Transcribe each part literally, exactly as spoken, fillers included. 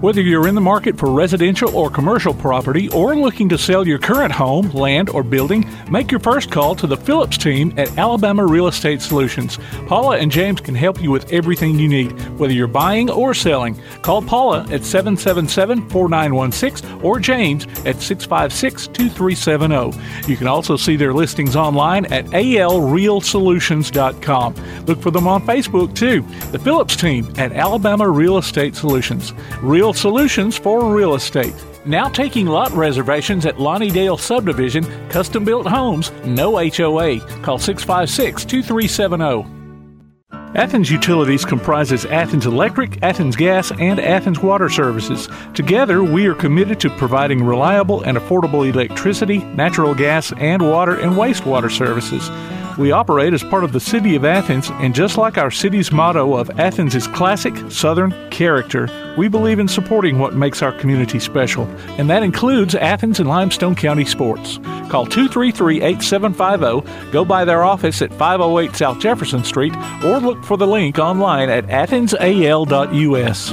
Whether you're in the market for residential or commercial property or looking to sell your current home, land, or building, make your first call to the Phillips team at Alabama Real Estate Solutions. Paula and James can help you with everything you need, whether you're buying or selling. Call Paula at seven seven seven, four nine one six or James at six five six, two three seven zero. You can also see their listings online at A L real solutions dot com. Look for them on Facebook, too. The Phillips team at Alabama Real Estate Solutions. Real solutions for real estate. Now taking lot reservations at Lonnie Dale Subdivision, custom-built homes, no H O A. Call six five six, two three seven zero. Athens Utilities comprises Athens Electric, Athens Gas, and Athens Water Services. Together, we are committed to providing reliable and affordable electricity, natural gas, and water and wastewater services. We operate as part of the City of Athens, and just like our city's motto of Athens is classic Southern character, we believe in supporting what makes our community special, and that includes Athens and Limestone County sports. Call two three three, eight seven five zero, go by their office at five oh eight South Jefferson Street, or look for the link online at Athens A L dot U S.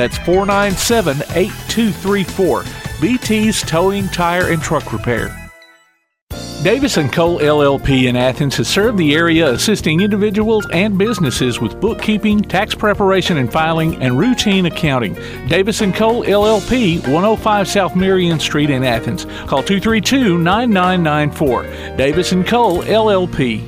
That's four nine seven, eight two three four. B T's Towing, Tire, and Truck Repair. Davis and Cole L L P in Athens has served the area assisting individuals and businesses with bookkeeping, tax preparation and filing, and routine accounting. Davis and Cole L L P, one oh five South Marion Street in Athens. Call two three two, nine nine nine four. Davis and Cole L L P.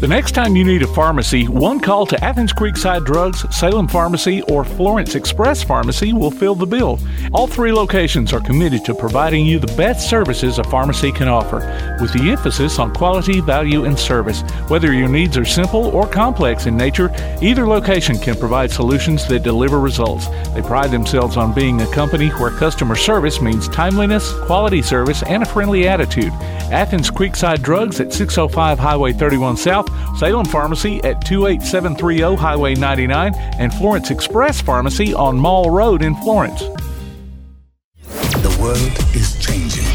The next time you need a pharmacy, one call to Athens Creekside Drugs, Salem Pharmacy, or Florence Express Pharmacy will fill the bill. All three locations are committed to providing you the best services a pharmacy can offer, with the emphasis on quality, value, and service. Whether your needs are simple or complex in nature, either location can provide solutions that deliver results. They pride themselves on being a company where customer service means timeliness, quality service, and a friendly attitude. Athens Creekside Drugs at six oh five Highway thirty-one South, Salem Pharmacy at two eight seven three zero Highway ninety-nine, and Florence Express Pharmacy on Mall Road in Florence. The world is changing.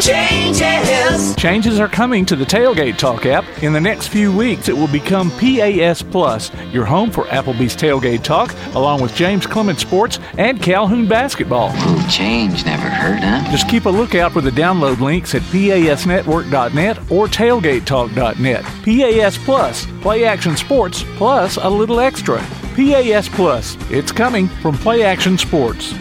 Changes. Changes are coming to the Tailgate Talk app. In the next few weeks, it will become P A S Plus, your home for Applebee's Tailgate Talk, along with James Clement Sports and Calhoun Basketball. Ooh, change never hurt, huh? Just keep a lookout for the download links at P A S network dot net or Tailgate Talk dot net. P A S Plus, Play Action Sports, plus a little extra. P A S Plus, it's coming from Play Action Sports.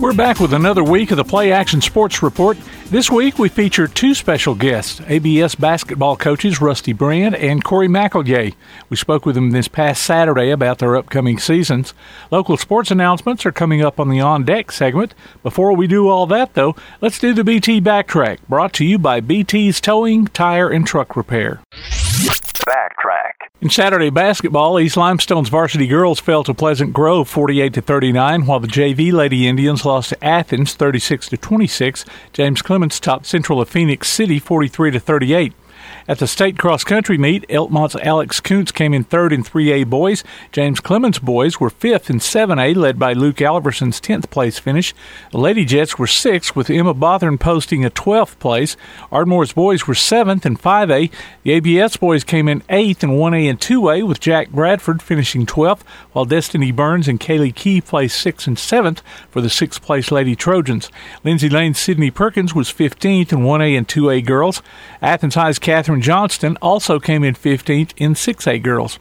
We're back with another week of the Play Action Sports Report. This week, we feature two special guests, A B S basketball coaches Rusty Brand and Cory McElyea. We spoke with them this past Saturday about their upcoming seasons. Local sports announcements are coming up on the On Deck segment. Before we do all that, though, let's do the B T Backtrack, brought to you by B T's Towing, Tire, and Truck Repair. Backtrack. In Saturday basketball, East Limestone's varsity girls fell to Pleasant Grove forty-eight to thirty-nine, while the J V Lady Indians lost to Athens thirty-six to twenty-six. James Clements topped Central of Phoenix City forty-three to thirty-eight. At the state cross-country meet, Elkmont's Alex Kuntz came in third in three A boys. James Clements' boys were fifth in seven A, led by Luke Alverson's tenth place finish. The Lady Jets were sixth, with Emma Bothern posting a twelfth place. Ardmore's boys were seventh in five A. The A B S boys came in eighth in one A and two A, with Jack Bradford finishing twelfth, while Destiny Burns and Kaylee Key placed sixth and seventh for the sixth place Lady Trojans. Lindsay Lane's Sydney Perkins was fifteenth in one A and two A girls. Athens High's Catherine Johnston also came in fifteenth in six A girls.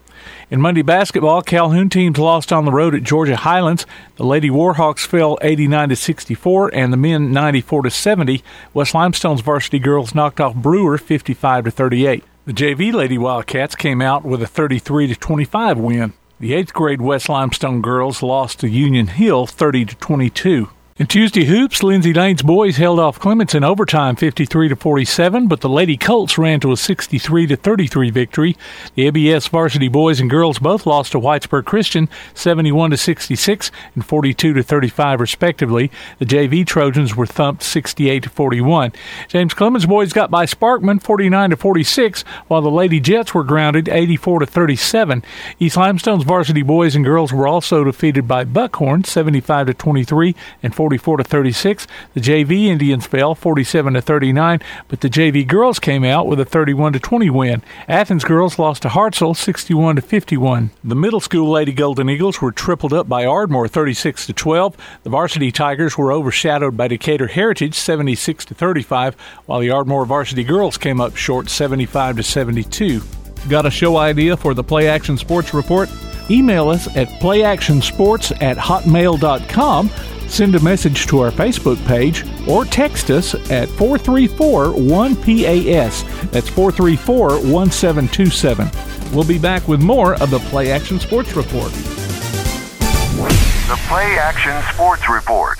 In Monday basketball, Calhoun teams lost on the road at Georgia Highlands. The Lady Warhawks fell eighty-nine to sixty-four and the men ninety-four to seventy. West Limestone's varsity girls knocked off Brewer fifty-five to thirty-eight. The J V Lady Wildcats came out with a thirty-three to twenty-five win. The eighth grade West Limestone girls lost to Union Hill thirty to twenty-two. In Tuesday hoops, Lindsay Lane's boys held off Clements in overtime fifty-three to forty-seven, but the Lady Colts ran to a sixty-three to thirty-three victory. The A B S varsity boys and girls both lost to Whitesburg Christian seventy-one to sixty-six and forty-two to thirty-five respectively. The J V Trojans were thumped sixty-eight to forty-one. James Clement's boys got by Sparkman forty-nine to forty-six, while the Lady Jets were grounded eighty-four to thirty-seven. East Limestone's varsity boys and girls were also defeated by Buckhorn seventy-five to twenty-three and forty-four to thirty-six. The J V Indians fell forty-seven to thirty-nine, but the J V girls came out with a thirty-one to twenty win. Athens girls lost to Hartsell sixty-one to fifty-one. The middle school Lady Golden Eagles were tripled up by Ardmore thirty-six to twelve. The varsity Tigers were overshadowed by Decatur Heritage seventy-six to thirty-five, while the Ardmore varsity girls came up short seventy-five to seventy-two. Got a show idea for the Play Action Sports Report? Email us at playactionsports at hotmail dot com, send a message to our Facebook page, or text us at four three four, one P A S. That's four three four, one seven two seven. We'll be back with more of the Play Action Sports Report. The Play Action Sports Report.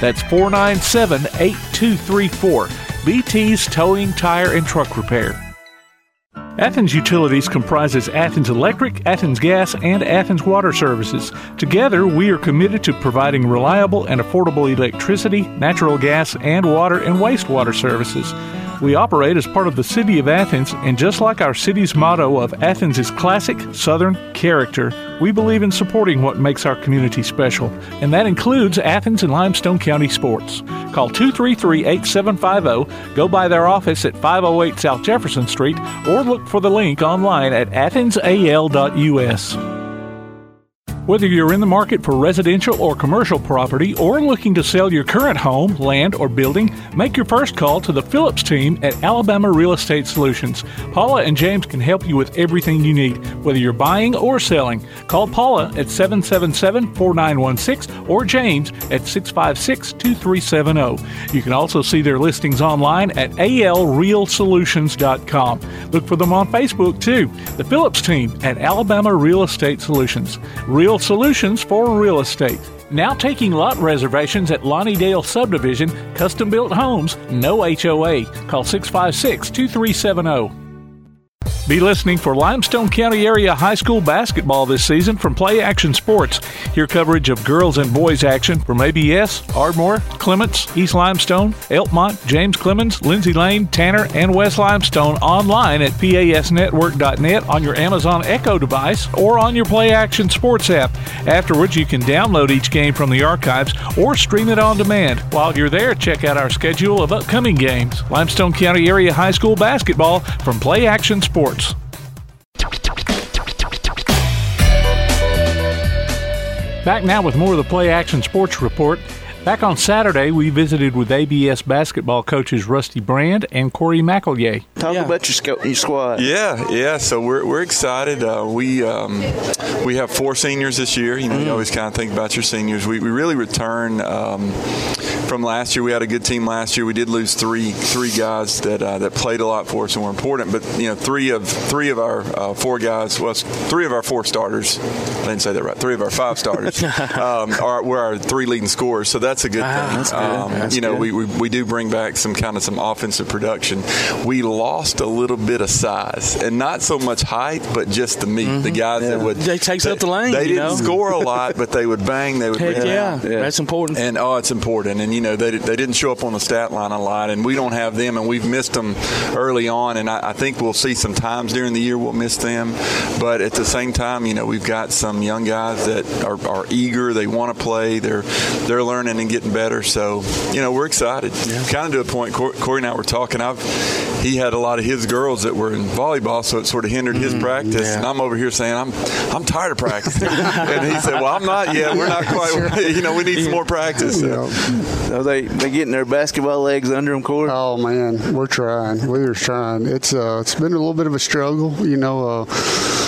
That's four nine seven, eight two three four. B T's Towing, Tire, and Truck Repair. Athens Utilities comprises Athens Electric, Athens Gas, and Athens Water Services. Together, we are committed to providing reliable and affordable electricity, natural gas, and water and wastewater services. We operate as part of the City of Athens, and just like our city's motto of Athens is classic Southern character, we believe in supporting what makes our community special, and that includes Athens and Limestone County sports. Call two three three, eight seven five zero, go by their office at five oh eight South Jefferson Street, or look for the link online at Athens A L dot U S. Whether you're in the market for residential or commercial property or looking to sell your current home, land, or building, make your first call to the Phillips team at Alabama Real Estate Solutions. Paula and James can help you with everything you need, whether you're buying or selling. Call Paula at seven seven seven, four nine one six or James at six five six, two three seven zero. You can also see their listings online at A L real solutions dot com. Look for them on Facebook, too. The Phillips team at Alabama Real Estate Solutions. Real solutions for real estate. Now taking lot reservations at Lonnie Dale Subdivision, custom-built homes, no H O A. Call six five six, two three seven zero. Be listening for Limestone County area high school basketball this season from Play Action Sports. Hear coverage of girls and boys action from A B S, Ardmore, Clements, East Limestone, Elkmont, James Clemens, Lindsay Lane, Tanner, and West Limestone online at P A S network dot net on your Amazon Echo device or on your Play Action Sports app. Afterwards, you can download each game from the archives or stream it on demand. While you're there, check out our schedule of upcoming games. Limestone County area high school basketball from Play Action Sports. Back now with more of the Play Action Sports Report. Back on Saturday, we visited with A B S basketball coaches Rusty Brand and Cory McElyea. Talk yeah. about your, sc- your squad. Yeah, yeah. So we're we're excited. Uh, we um, we have four seniors this year. You know, mm-hmm. you always kind of think about your seniors. We we really return um, from last year. We had a good team last year. We did lose three three guys that uh, that played a lot for us and were important. But you know, three of three of our uh, four guys. Well, three of our four starters. I didn't say that right. Three of our five starters. Um, are, were our three leading scorers, so that's a good ah, thing. That's good. Um, that's you know, good. We, we we do bring back some kind of some offensive production. We lost a little bit of size, and not so much height, but just the meat. Mm-hmm. The guys yeah. that would they takes up the lane. They didn't know? score a lot, but they would bang. They would. Heck yeah. yeah, that's important. And oh, it's important. And you know, they they didn't show up on the stat line a lot, and we don't have them, and we've missed them early on. And I, I think we'll see some times during the year we'll miss them, but at the same time, you know, we've got some young guys that are, are eager. They want to play. They're they're learning. and getting better. So, you know, we're excited. Yeah. Kind of to a point, Cory and I were talking. I've He had a lot of his girls that were in volleyball, so it sort of hindered his practice. Yeah. And I'm over here saying, I'm I'm tired of practicing. And he said, well, I'm not yet. We're not quite. Sure. You know, we need some more practice. So, so they, they getting their basketball legs under them, Cory? Oh, man, we're trying. We're trying. It's uh, It's been a little bit of a struggle, you know. Uh,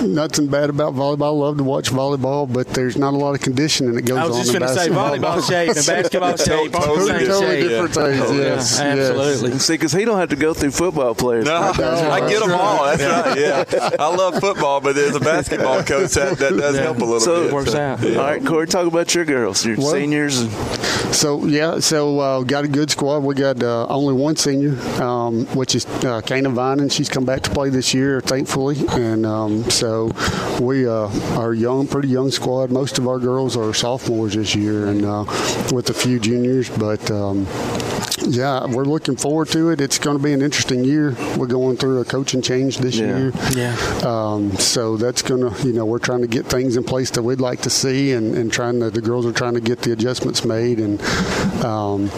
Nothing bad about volleyball. I love to watch volleyball, but there's not a lot of conditioning that goes on. I was just going to say volleyball shape and basketball shape. Totally, totally different yeah. things. Oh, yes, yeah. Absolutely. Yes. See, because he don't have to go through football players. No, I, I get them all. That's right. Yeah, I love football, but there's a basketball coach that, that does yeah. help a little so bit. So it works so. out. Yeah. All right, Cory, talk about your girls, your well, seniors. So yeah, so uh, got a good squad. We got uh, only one senior, um, which is uh, Kana Vining. She's come back to play this year, thankfully, and. Um, Um, so we uh, are young, pretty young squad. Most of our girls are sophomores this year, and uh, with a few juniors. But um, yeah, we're looking forward to it. It's going to be an interesting year. We're going through a coaching change this yeah. year. Yeah. Um, so that's going to, you know, we're trying to get things in place that we'd like to see, and, and trying to, the girls are trying to get the adjustments made. And um,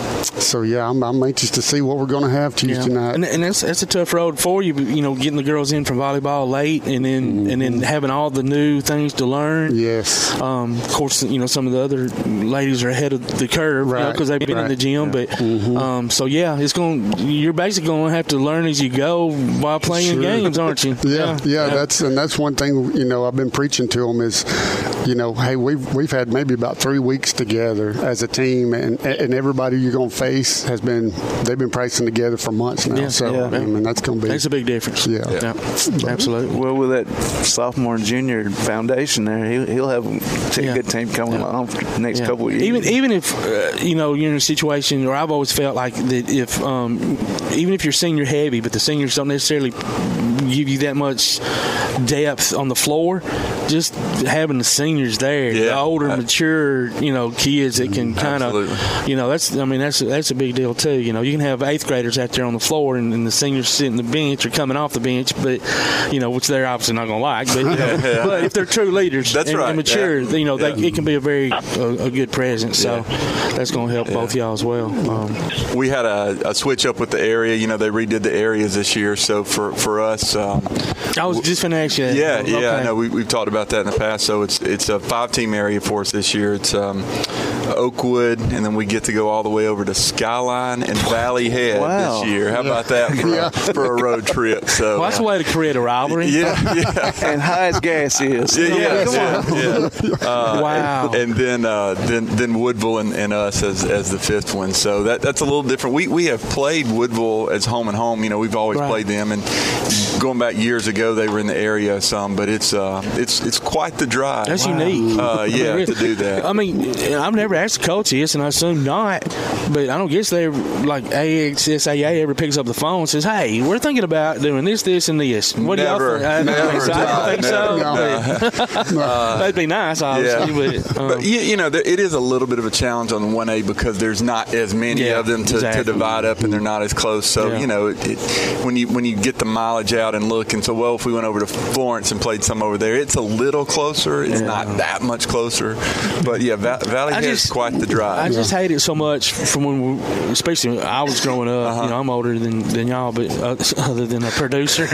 so yeah, I'm, I'm anxious to see what we're going to have Tuesday yeah. night. And, and that's that's a tough road for you. You know, getting the girls in from volleyball late, and then. And, and then having all the new things to learn. Yes. Um, of course, you know, some of the other ladies are ahead of the curve because right. you know, they've been right. in the gym. Yeah. But mm-hmm. um, so yeah, it's going. You're basically going to have to learn as you go while playing sure. games, aren't you? yeah, yeah, yeah. That's and that's one thing. You know, I've been preaching to them is, you know, hey, we've we've had maybe about three weeks together as a team, and and everybody you're going to face has been they've been practicing together for months now. Yeah. So yeah. I mean, that's going to be that's a big difference. Yeah, yeah. yeah. absolutely. Well, with that. Sophomore and junior foundation there, he'll, he'll have a yeah. good team coming yeah. along for the next yeah. couple of years. Even even if, uh, you know, you're in a situation where I've always felt like that if, um, even if you're senior heavy, but the seniors don't necessarily give you that much depth on the floor, just having the seniors there, yeah. the older, I, mature, you know, kids that can kind of, you know, that's, I mean, that's, that's a big deal too. You know, you can have eighth graders out there on the floor and, and the seniors sitting the bench or coming off the bench, but, you know, which they're obviously not going to like, but, you know, yeah. but if they're true leaders that's and, right. and mature, yeah. you know, yeah. they, it can be a very a, a good presence. So yeah. that's going to help yeah. both y'all as well. Um, we had a, a switch up with the area. You know, they redid the areas this year. So for, for us, um, I was just going to ask you. That. Yeah, okay. yeah. I know we, we've talked about that in the past. So it's it's a five-team area for us this year. It's um, Oakwood, and then we get to go all the way over to Skyline and Valley Head wow. this year. How about that for, yeah. a, for a road trip? So well, that's a way to create a rivalry. Yeah, yeah. And high as gas is. Yeah, yeah, come yeah, on. yeah. Uh, wow. And, and then uh, then then Woodville and, and us as, as the fifth one. So that that's a little different. We we have played Woodville as home and home. You know, we've always right. played them, and going back years ago, they were in the area some, but it's uh, it's it's quite the drive. That's wow. unique. Uh, yeah, I mean, to do that. I mean, I've never asked the coach this, and I assume not, but I don't guess they like A X S A A ever picks up the phone and says, "Hey, we're thinking about doing this, this, and this. What never, do y'all think?" I, never, I don't no, think no, so. No. uh, That'd be nice, obviously. Yeah. But, um, but you, you know, there, it is a little bit of a challenge on one A because there's not as many yeah, of them to, exactly. to divide up, and they're not as close. So yeah. you know, it, it, when you when you get the mileage out and look, and so well, if we went over to Florence and played some over there, it's a little closer. It's yeah. not that much closer, but yeah, Va- Valley Head is quite the drive. I yeah. just hate it so much from when, we, especially when I was growing up. Uh-huh. You know, I'm older than, than y'all, but uh, other than a producer.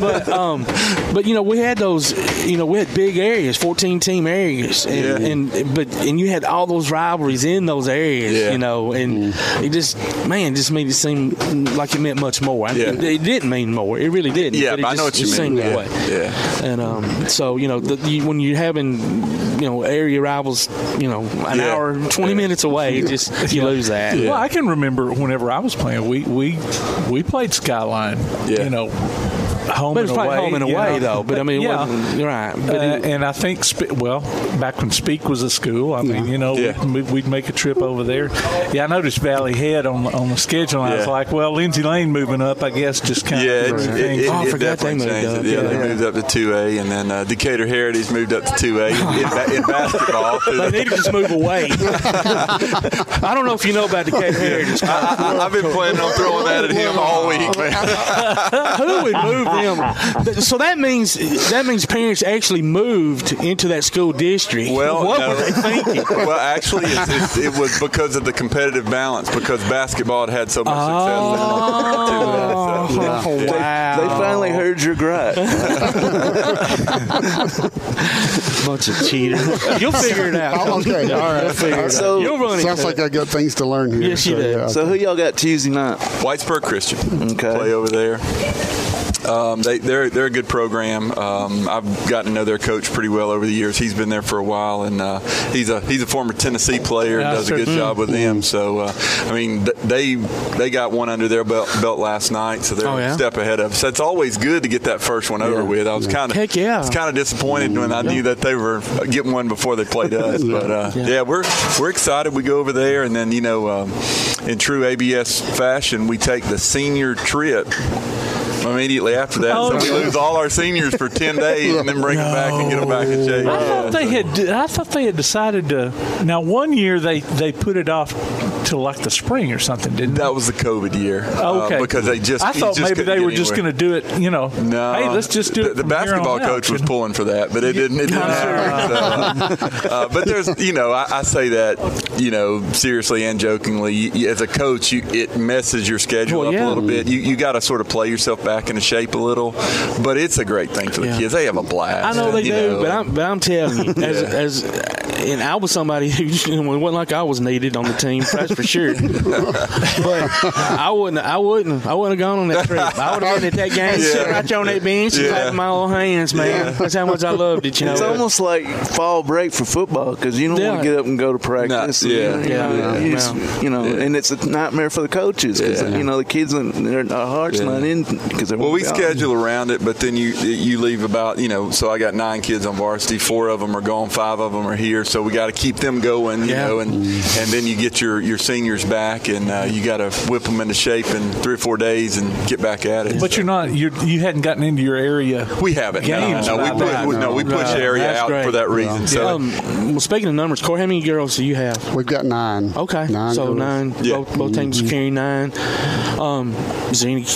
But um, but you know, we had those. You know, we had big areas, fourteen team areas, and, yeah. and but and you had all those rivalries in those areas. Yeah. You know, and mm. it just man, just made it seem like it meant much more. Yeah. It, it didn't mean more. It really didn't. Yeah, but it I just, know what you it mean. Seemed yeah. that way. Yeah. And um, so you know, the, you, when you're having you know area rivals, you know, an yeah. hour, twenty yeah. minutes away, yeah. just you yeah. lose that. Yeah. Well, I can remember whenever I was playing, we we we played Skyline. Yeah. You know, home but and away. But it's probably home and away, know. though. But, I mean, yeah. it wasn't, right. But uh, it, and I think, Spe- well, back when Speak was at school, I mean, yeah. you know, yeah. we'd, we'd make a trip over there. Yeah, I noticed Valley Head on, on the schedule. Yeah. I was like, well, Lindsay Lane moving up, I guess, just kind yeah, of. It, it, it, oh, I it forgot they moved up. Yeah, yeah, they moved up to two A, and then uh, Decatur Heritage moved up to two A in, in, in basketball. They need to just move away. I don't know if you know about Decatur Heritage. I, I, I've been planning on throwing that at him all week, man. Who would move them. So that means that means parents actually moved into that school district. Well, what no. were they thinking? Well, actually, it's, it's, it was because of the competitive balance, because basketball had had so much oh. success. Wow. So, yeah. wow. They, they finally heard your gripe. Bunch of cheaters. You'll figure it out. Oh, okay. All right. You'll figure it so, out. You'll run it sounds like I got things to learn here. Yes, you so, did. Yeah, so who y'all got Tuesday night? Whitesburg Christian. Okay. Play over there. Um, they, they're they're a good program. Um, I've gotten to know their coach pretty well over the years. He's been there for a while, and uh, he's a he's a former Tennessee player and yeah, does sure. a good mm-hmm. job with mm-hmm. them. So, uh, I mean, th- they they got one under their belt, belt last night, so they're oh, yeah? a step ahead of us. So it's always good to get that first one yeah. over with. I was kind of Heck yeah. I was kind of disappointed mm-hmm. when I yeah. knew that they were getting one before they played us. yeah. But uh, yeah. yeah, we're we're excited. We go over there, and then you know, um, in true A B S fashion, we take the senior trip. Immediately after that, oh, so we lose all our seniors for ten days, and then bring no. them back and get them back in shape. I thought they had. I thought they had decided to. Now, one year they, they put it off till like the spring or something, didn't they? That was the COVID year. Oh, okay, uh, because they just. I thought just maybe they were anywhere. just going to do it. You know, no. Hey, let's just do the, it. The basketball coach out. was pulling for that, but it didn't. It didn't happen. So, uh, uh, but there's, you know, I, I say that, you know, seriously and jokingly. You, as a coach, you, it messes your schedule well, up yeah. a little bit. You you got to sort of play yourself back into shape a little, but it's a great thing for the yeah. kids. They have a blast. I know they do, know. But, I'm, but I'm telling you, as, as and I was somebody who it wasn't like I was needed on the team, that's for sure. But I wouldn't, I wouldn't, I wouldn't have gone on that trip. I would have been at that game, yeah. sitting right there on that bench, yeah. clapping my little hands, man. Yeah. That's how much I loved it. You know, it's almost like fall break for football because you don't yeah. want to get up and go to practice. Not, yeah, you know, yeah, you know, yeah. You know yeah. and it's a nightmare for the coaches because yeah. you know the kids, their heart's yeah. not in. Well, we schedule around it, but then you you leave about, you know, so I got nine kids on varsity. Four of them are gone. Five of them are here. So we got to keep them going, you yeah. know, and, and then you get your, your seniors back, and uh, you got to whip them into shape in three or four days and get back at it. But so. you're not, you're, you hadn't gotten into your area. We haven't. Games no, no, no, we push, no, no, we push right. area That's out great. for that reason. Yeah. So um, well, speaking of numbers, Corey, how many girls do you have? We've got nine. Okay. Nine so girls. nine. Yeah. Both, both mm-hmm. teams carry nine. Um, Zini,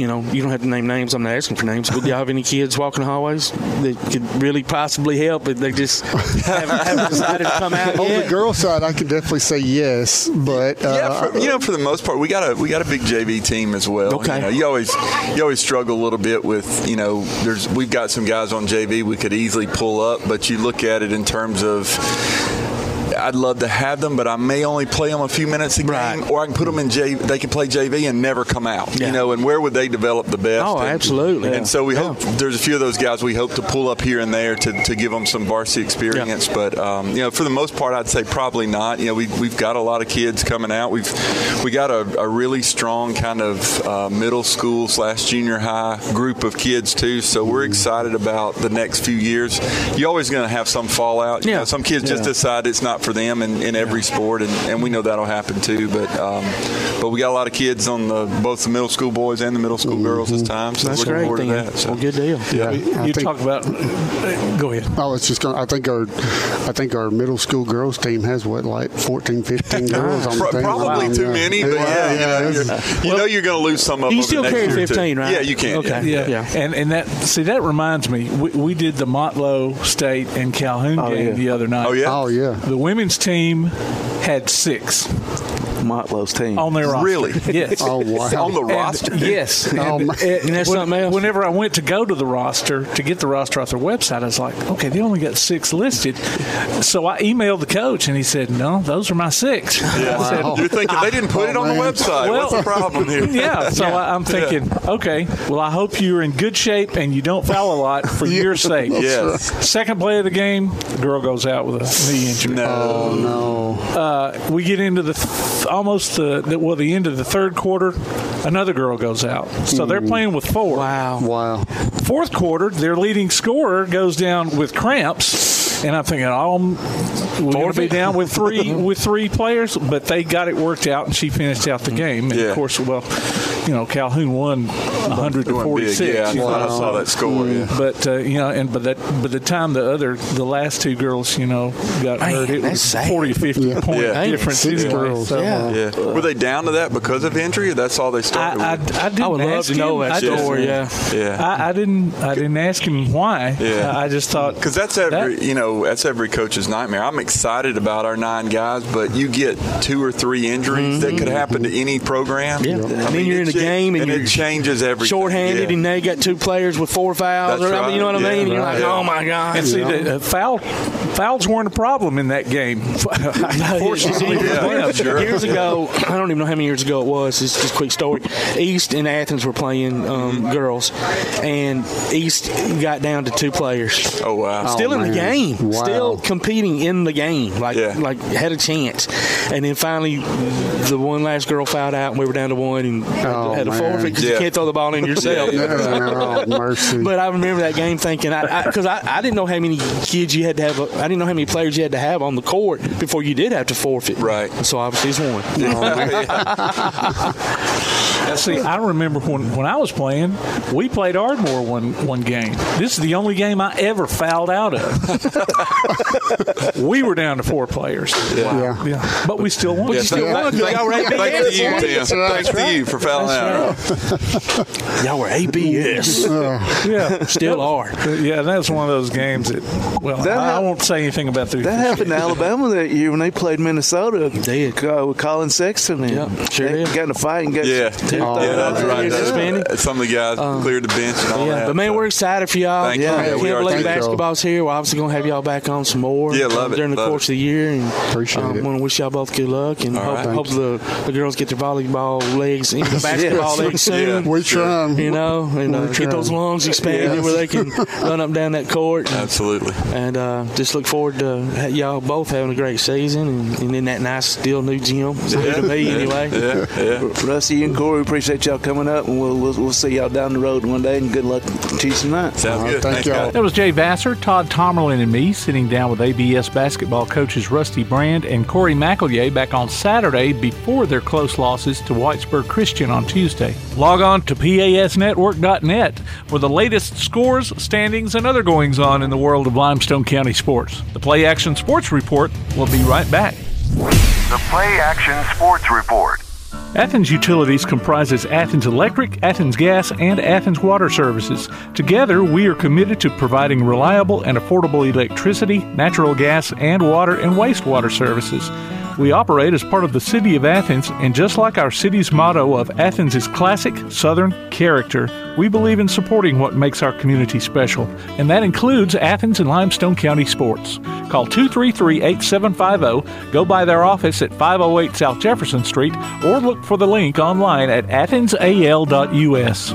you know, you don't have to name names. I'm not asking for names. But do y'all have any kids walking the hallways that could really possibly help if they just haven't, haven't decided to come out On yet? The girl side, I can definitely say yes. But, uh, yeah, for, you know, for the most part, we got a we got a big J V team as well. Okay. You know, you always, you always struggle a little bit with, you know, there's we've got some guys on J V we could easily pull up. But you look at it in terms of I'd love to have them, but I may only play them a few minutes a game, right. or I can put them in J V. They can play J V and never come out, yeah. you know. And where would they develop the best? Oh, and, absolutely. And yeah. so we yeah. hope there's a few of those guys we hope to pull up here and there to, to give them some varsity experience. Yeah. But um, you know, for the most part, I'd say probably not. You know, we we've got a lot of kids coming out. We've we got a, a really strong kind of uh, middle school slash junior high group of kids too. So we're excited about the next few years. You're always going to have some fallout. You yeah. know, some kids yeah. just decide it's not for them in, in every sport, and, and we know that'll happen too. But um, but we got a lot of kids on the both the middle school boys and the middle school mm-hmm. girls this time. So that's great. Thing. That, so. Well, good deal. Yeah, yeah. you think, talk about. Go ahead. I was just going. I think our I think our middle school girls team has what like fourteen, fifteen girls on the team. Probably wow. too yeah. many, but yeah, yeah, yeah. you know you're, well, you're going to lose some of them. You still carry fifteen, right? Yeah, you can. Okay. Yeah. yeah, yeah. And and that see that reminds me, we, we did the Motlow State and Calhoun oh, game yeah. the other night. Oh yeah. Oh yeah. The women's team had six. Motlow's team. On their roster. Really? Yes. Oh, wow. On the and roster? Yes. Oh, and, and that's when, something else. Whenever I went to go to the roster, to get the roster off their website, I was like, okay, they only got six listed. So I emailed the coach, and he said, no, those are my six. Yeah. Wow. Said, You're thinking, they didn't put oh, it on man. the website. Well, what's the problem here? Yeah. So yeah. I, I'm thinking, yeah. okay, well, I hope you're in good shape and you don't foul a lot for yeah. your sake. Yes. Right. Second play of the game, the girl goes out with a knee injury. No. Oh, no. Uh, we get into the th- – almost the well the end of the third quarter, another girl goes out. So they're playing with four. Wow. Wow. Fourth quarter, their leading scorer goes down with cramps. And I'm thinking, oh, we're going to be down with three with three players, but they got it worked out, and she finished out the game. And, yeah. of course, well, you know, Calhoun won one hundred to forty-six. Yeah, I, know, I saw that score. Yeah. But, uh, you know, and by, that, by the time the other, the last two girls, you know, got Man, hurt, it was sad. forty, fifty yeah. point yeah. difference. Anyway, girls. So, yeah. Yeah. Were they down to that because of injury, or that's all they started I, with? I, I, didn't I would ask love to him. know that story, yeah. yeah. I, I, didn't, I didn't ask him why. Yeah. I, I just thought. Because that's every, that, you know, that's every coach's nightmare. I'm excited about our nine guys, but you get two or three injuries mm-hmm. that could happen to any program. Yeah. I and mean, then you're in a game, and, and it changes everything. Shorthanded, yeah. and now you got two players with four fouls. That's or, right. You know what I yeah, mean? Right. You're like, yeah. oh my God. And see, yeah. the, uh, foul, fouls weren't a problem in that game. Fortunately, yeah, sure. years ago, I don't even know how many years ago it was. It's just a quick story. East and Athens were playing um, mm-hmm. girls, and East got down to two players. Oh wow! Still oh, in man. the game, wow. still competing in the game. Like yeah. like had a chance, and then finally the one last girl fouled out, and we were down to one, and oh, had a forfeit because yeah. you can't throw the ball in yourself. no, no, no, mercy. But I remember that game thinking, because I, I, I, I didn't know how many kids you had to have. A, I didn't know how many players you had to have on the court before you did have to forfeit. Right. So obviously it's one. Oh, now, see, I remember when, when I was playing, we played Ardmore one one game. This is the only game I ever fouled out of. We were down to four players. Yeah. yeah. yeah. But we still won. But yeah, you still yeah. won. Thank, y'all were A B S. Thanks to you, Tim. Thanks to you for fouling that's out. Right. Y'all were A B S. Uh, yeah. Still are. Yeah, that's one of those games that, well, that I, ha- I won't say anything about the. That happened to Alabama that year when they played Minnesota. They did. Uh, with Colin Sexton. And yep. Sure they did. Got in a fight and got. Yeah. T- oh, yeah, that's right. That's, some of the guys um, cleared the bench and all yeah. that. But, man, so. we're excited for y'all. Thank yeah, you. Yeah, can't believe basketball's y'all. here. We're obviously going to have y'all back on some more yeah, love um, it, during the love course it. of the year. And Appreciate um, it. want to wish y'all both good luck. And hope, right. hope the, the girls get their volleyball legs, even the basketball yes. legs soon. Yeah. We're trying. You know, and uh, get those lungs expanded yes. where they can run up and down that court. And, Absolutely. And uh, just look forward to y'all both having a great season and, and in that nice, still new gym. It's new to me, anyway. Yeah, yeah. Rusty and Cory, appreciate y'all coming up, and we'll, we'll we'll see y'all down the road one day. And good luck Tuesday night. Sounds right, good. Thank y'all. That was Jay Vassar, Todd Tomerlin, and me sitting down with A B S basketball coaches Rusty Brand and Cory McElyea back on Saturday before their close losses to Whitesburg Christian on Tuesday. Log on to P A S network dot net for the latest scores, standings, and other goings-on in the world of Limestone County sports. The Play Action Sports Report will be right back. The Play Action Sports Report. Athens Utilities comprises Athens Electric, Athens Gas, and Athens Water Services. Together, we are committed to providing reliable and affordable electricity, natural gas, and water and wastewater services. We operate as part of the City of Athens, and just like our city's motto of Athens is classic Southern character, we believe in supporting what makes our community special, and that includes Athens and Limestone County sports. Call two three three, eight seven five zero, go by their office at five oh eight South Jefferson Street, or look for the link online at Athens A L dot U S.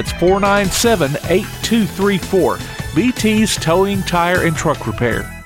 That's four nine seven, eight two three four. B T's Towing, Tire, and Truck Repair.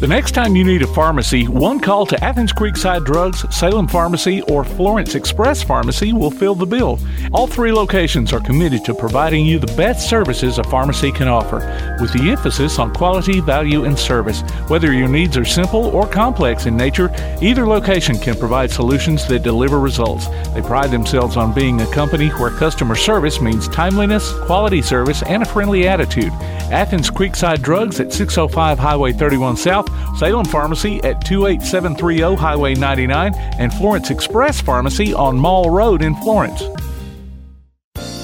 The next time you need a pharmacy, one call to Athens Creekside Drugs, Salem Pharmacy, or Florence Express Pharmacy will fill the bill. All three locations are committed to providing you the best services a pharmacy can offer, with the emphasis on quality, value, and service. Whether your needs are simple or complex in nature, either location can provide solutions that deliver results. They pride themselves on being a company where customer service means timeliness, quality service, and a friendly attitude. Athens Creekside Drugs at six oh five Highway thirty-one South, Salem Pharmacy at two eight seven three zero Highway ninety-nine, and Florence Express Pharmacy on Mall Road in Florence.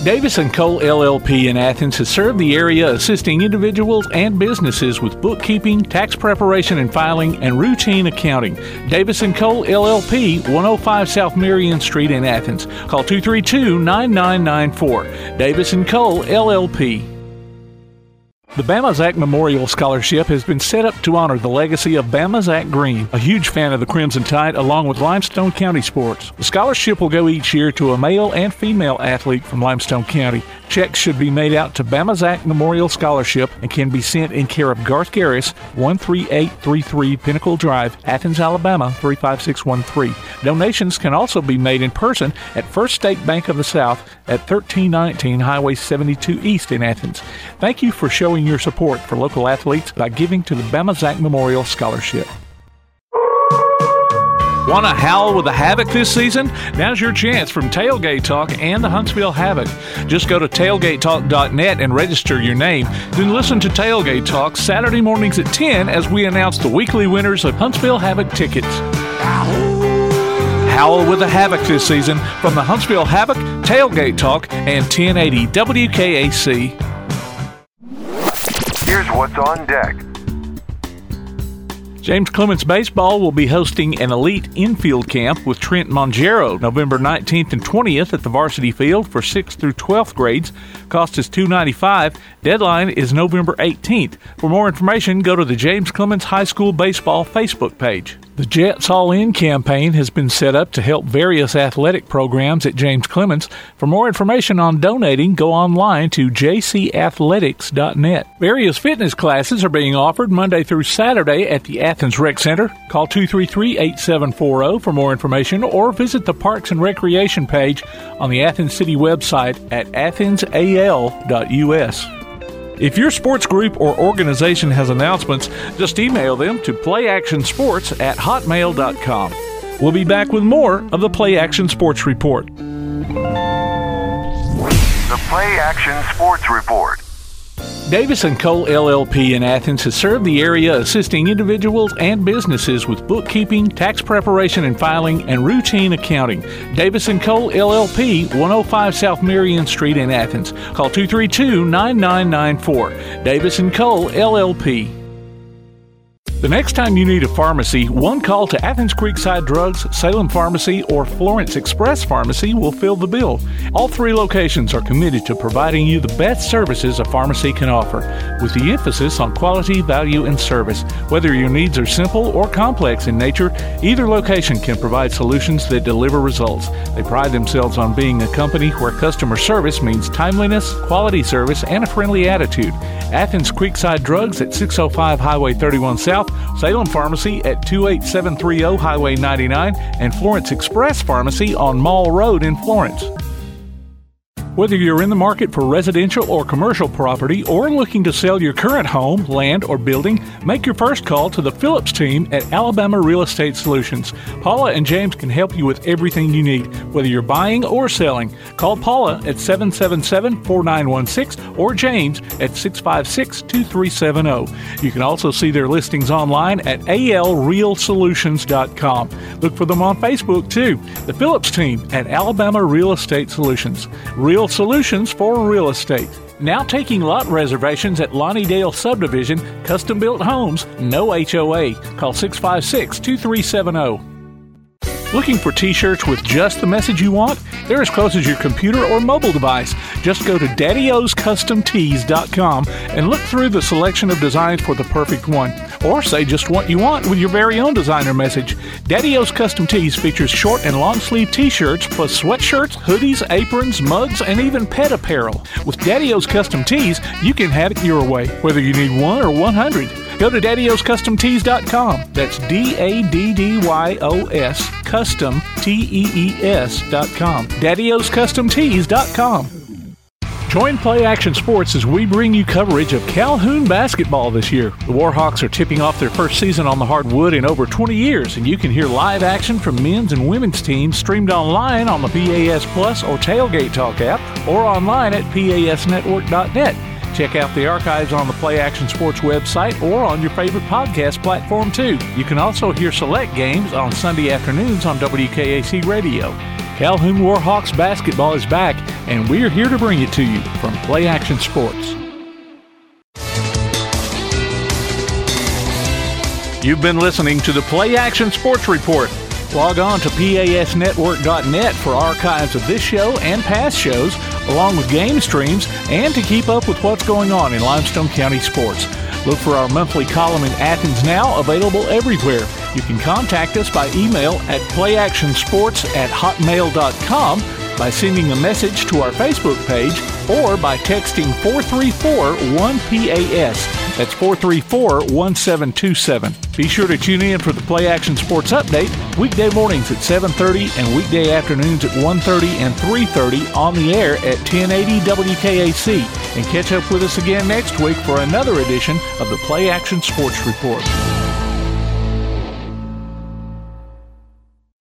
Davis and Cole L L P in Athens has served the area assisting individuals and businesses with bookkeeping, tax preparation and filing, and routine accounting. Davis and Cole L L P, one oh five South Marion Street in Athens. Call two three two, nine nine nine four. Davis and Cole L L P. The Bama Zach Memorial Scholarship has been set up to honor the legacy of Bama Zach Green, a huge fan of the Crimson Tide along with Limestone County sports. The scholarship will go each year to a male and female athlete from Limestone County. Checks should be made out to Bama Zach Memorial Scholarship and can be sent in care of Garth Garris, one three eight three three Pinnacle Drive, Athens, Alabama, three five six one three. Donations can also be made in person at First State Bank of the South at thirteen nineteen Highway seventy-two East in Athens. Thank you for showing your support for local athletes by giving to the Bama Zach Memorial Scholarship. Want to howl with the Havoc this season? Now's your chance from Tailgate Talk and the Huntsville Havoc. Just go to Tailgate Talk dot net and register your name. Then listen to Tailgate Talk Saturday mornings at ten as we announce the weekly winners of Huntsville Havoc tickets. Howl with the Havoc this season from the Huntsville Havoc, Tailgate Talk, and ten eighty W K A C. Here's what's on deck. James Clement Baseball will be hosting an elite infield camp with Trent Mongero November nineteenth and twentieth at the Varsity Field for sixth through twelfth grades. Cost is two dollars and ninety-five cents. Deadline is November eighteenth. For more information, go to the James Clement High School Baseball Facebook page. The Jets All-In campaign has been set up to help various athletic programs at James Clements. For more information on donating, go online to j c athletics dot net. Various fitness classes are being offered Monday through Saturday at the Athens Rec Center. Call two three three, eight seven four zero for more information or visit the Parks and Recreation page on the Athens City website at Athens A L dot u s. If your sports group or organization has announcements, just email them to play action sports at hotmail dot com. We'll be back with more of the Play Action Sports Report. The Play Action Sports Report. Davis and Cole L L P in Athens has served the area assisting individuals and businesses with bookkeeping, tax preparation and filing, and routine accounting. Davis and Cole L L P, one oh five South Marion Street in Athens. Call two three two, nine nine nine four. Davis and Cole L L P. The next time you need a pharmacy, one call to Athens Creekside Drugs, Salem Pharmacy, or Florence Express Pharmacy will fill the bill. All three locations are committed to providing you the best services a pharmacy can offer, with the emphasis on quality, value, and service. Whether your needs are simple or complex in nature, either location can provide solutions that deliver results. They pride themselves on being a company where customer service means timeliness, quality service, and a friendly attitude. Athens Creekside Drugs at six oh five Highway thirty-one South, Salem Pharmacy at two eight seven three zero Highway ninety-nine, and Florence Express Pharmacy on Mall Road in Florence. Whether you're in the market for residential or commercial property or looking to sell your current home, land, or building, make your first call to the Phillips team at Alabama Real Estate Solutions. Paula and James can help you with everything you need, whether you're buying or selling. Call Paula at seven seven seven, four nine one six or James at six five six, two three seven zero. You can also see their listings online at a l real solutions dot com. Look for them on Facebook, too. The Phillips team at Alabama Real Estate Solutions. Real solutions for real estate. Now taking lot reservations at Lonnie Dale Subdivision, custom-built homes, no H O A. Call six five six, two three seven zero. Looking for t-shirts with just the message you want? They're as close as your computer or mobile device. Just go to Daddy O's Custom Tees dot com and look through the selection of designs for the perfect one. Or say just what you want with your very own designer message. Daddy O's Custom Tees features short and long sleeve t-shirts plus sweatshirts, hoodies, aprons, mugs, and even pet apparel. With Daddy O's Custom Tees, you can have it your way, whether you need one or one hundred. Go to daddy o's custom tees dot com. That's D A D D Y O S Custom T E E S dot com. daddy o's custom tees dot com. Join Play Action Sports as we bring you coverage of Calhoun basketball this year. The Warhawks are tipping off their first season on the hardwood in over twenty years, and you can hear live action from men's and women's teams streamed online on the P A S Plus or Tailgate Talk app, or online at P A S network dot net. Check out the archives on the Play Action Sports website or on your favorite podcast platform, too. You can also hear select games on Sunday afternoons on W K A C Radio. Calhoun Warhawks basketball is back, and we're here to bring it to you from Play Action Sports. You've been listening to the Play Action Sports Report. Log on to P A S network dot net for archives of this show and past shows, along with game streams, and to keep up with what's going on in Limestone County sports. Look for our monthly column in Athens Now, available everywhere. You can contact us by email at play action sports at hotmail dot com, by sending a message to our Facebook page, or by texting four three four, one P A S. That's four three four, one seven two seven. Be sure to tune in for the Play Action Sports Update, weekday mornings at seven thirty and weekday afternoons at one thirty and three thirty on the air at ten eighty W K A C. And catch up with us again next week for another edition of the Play Action Sports Report.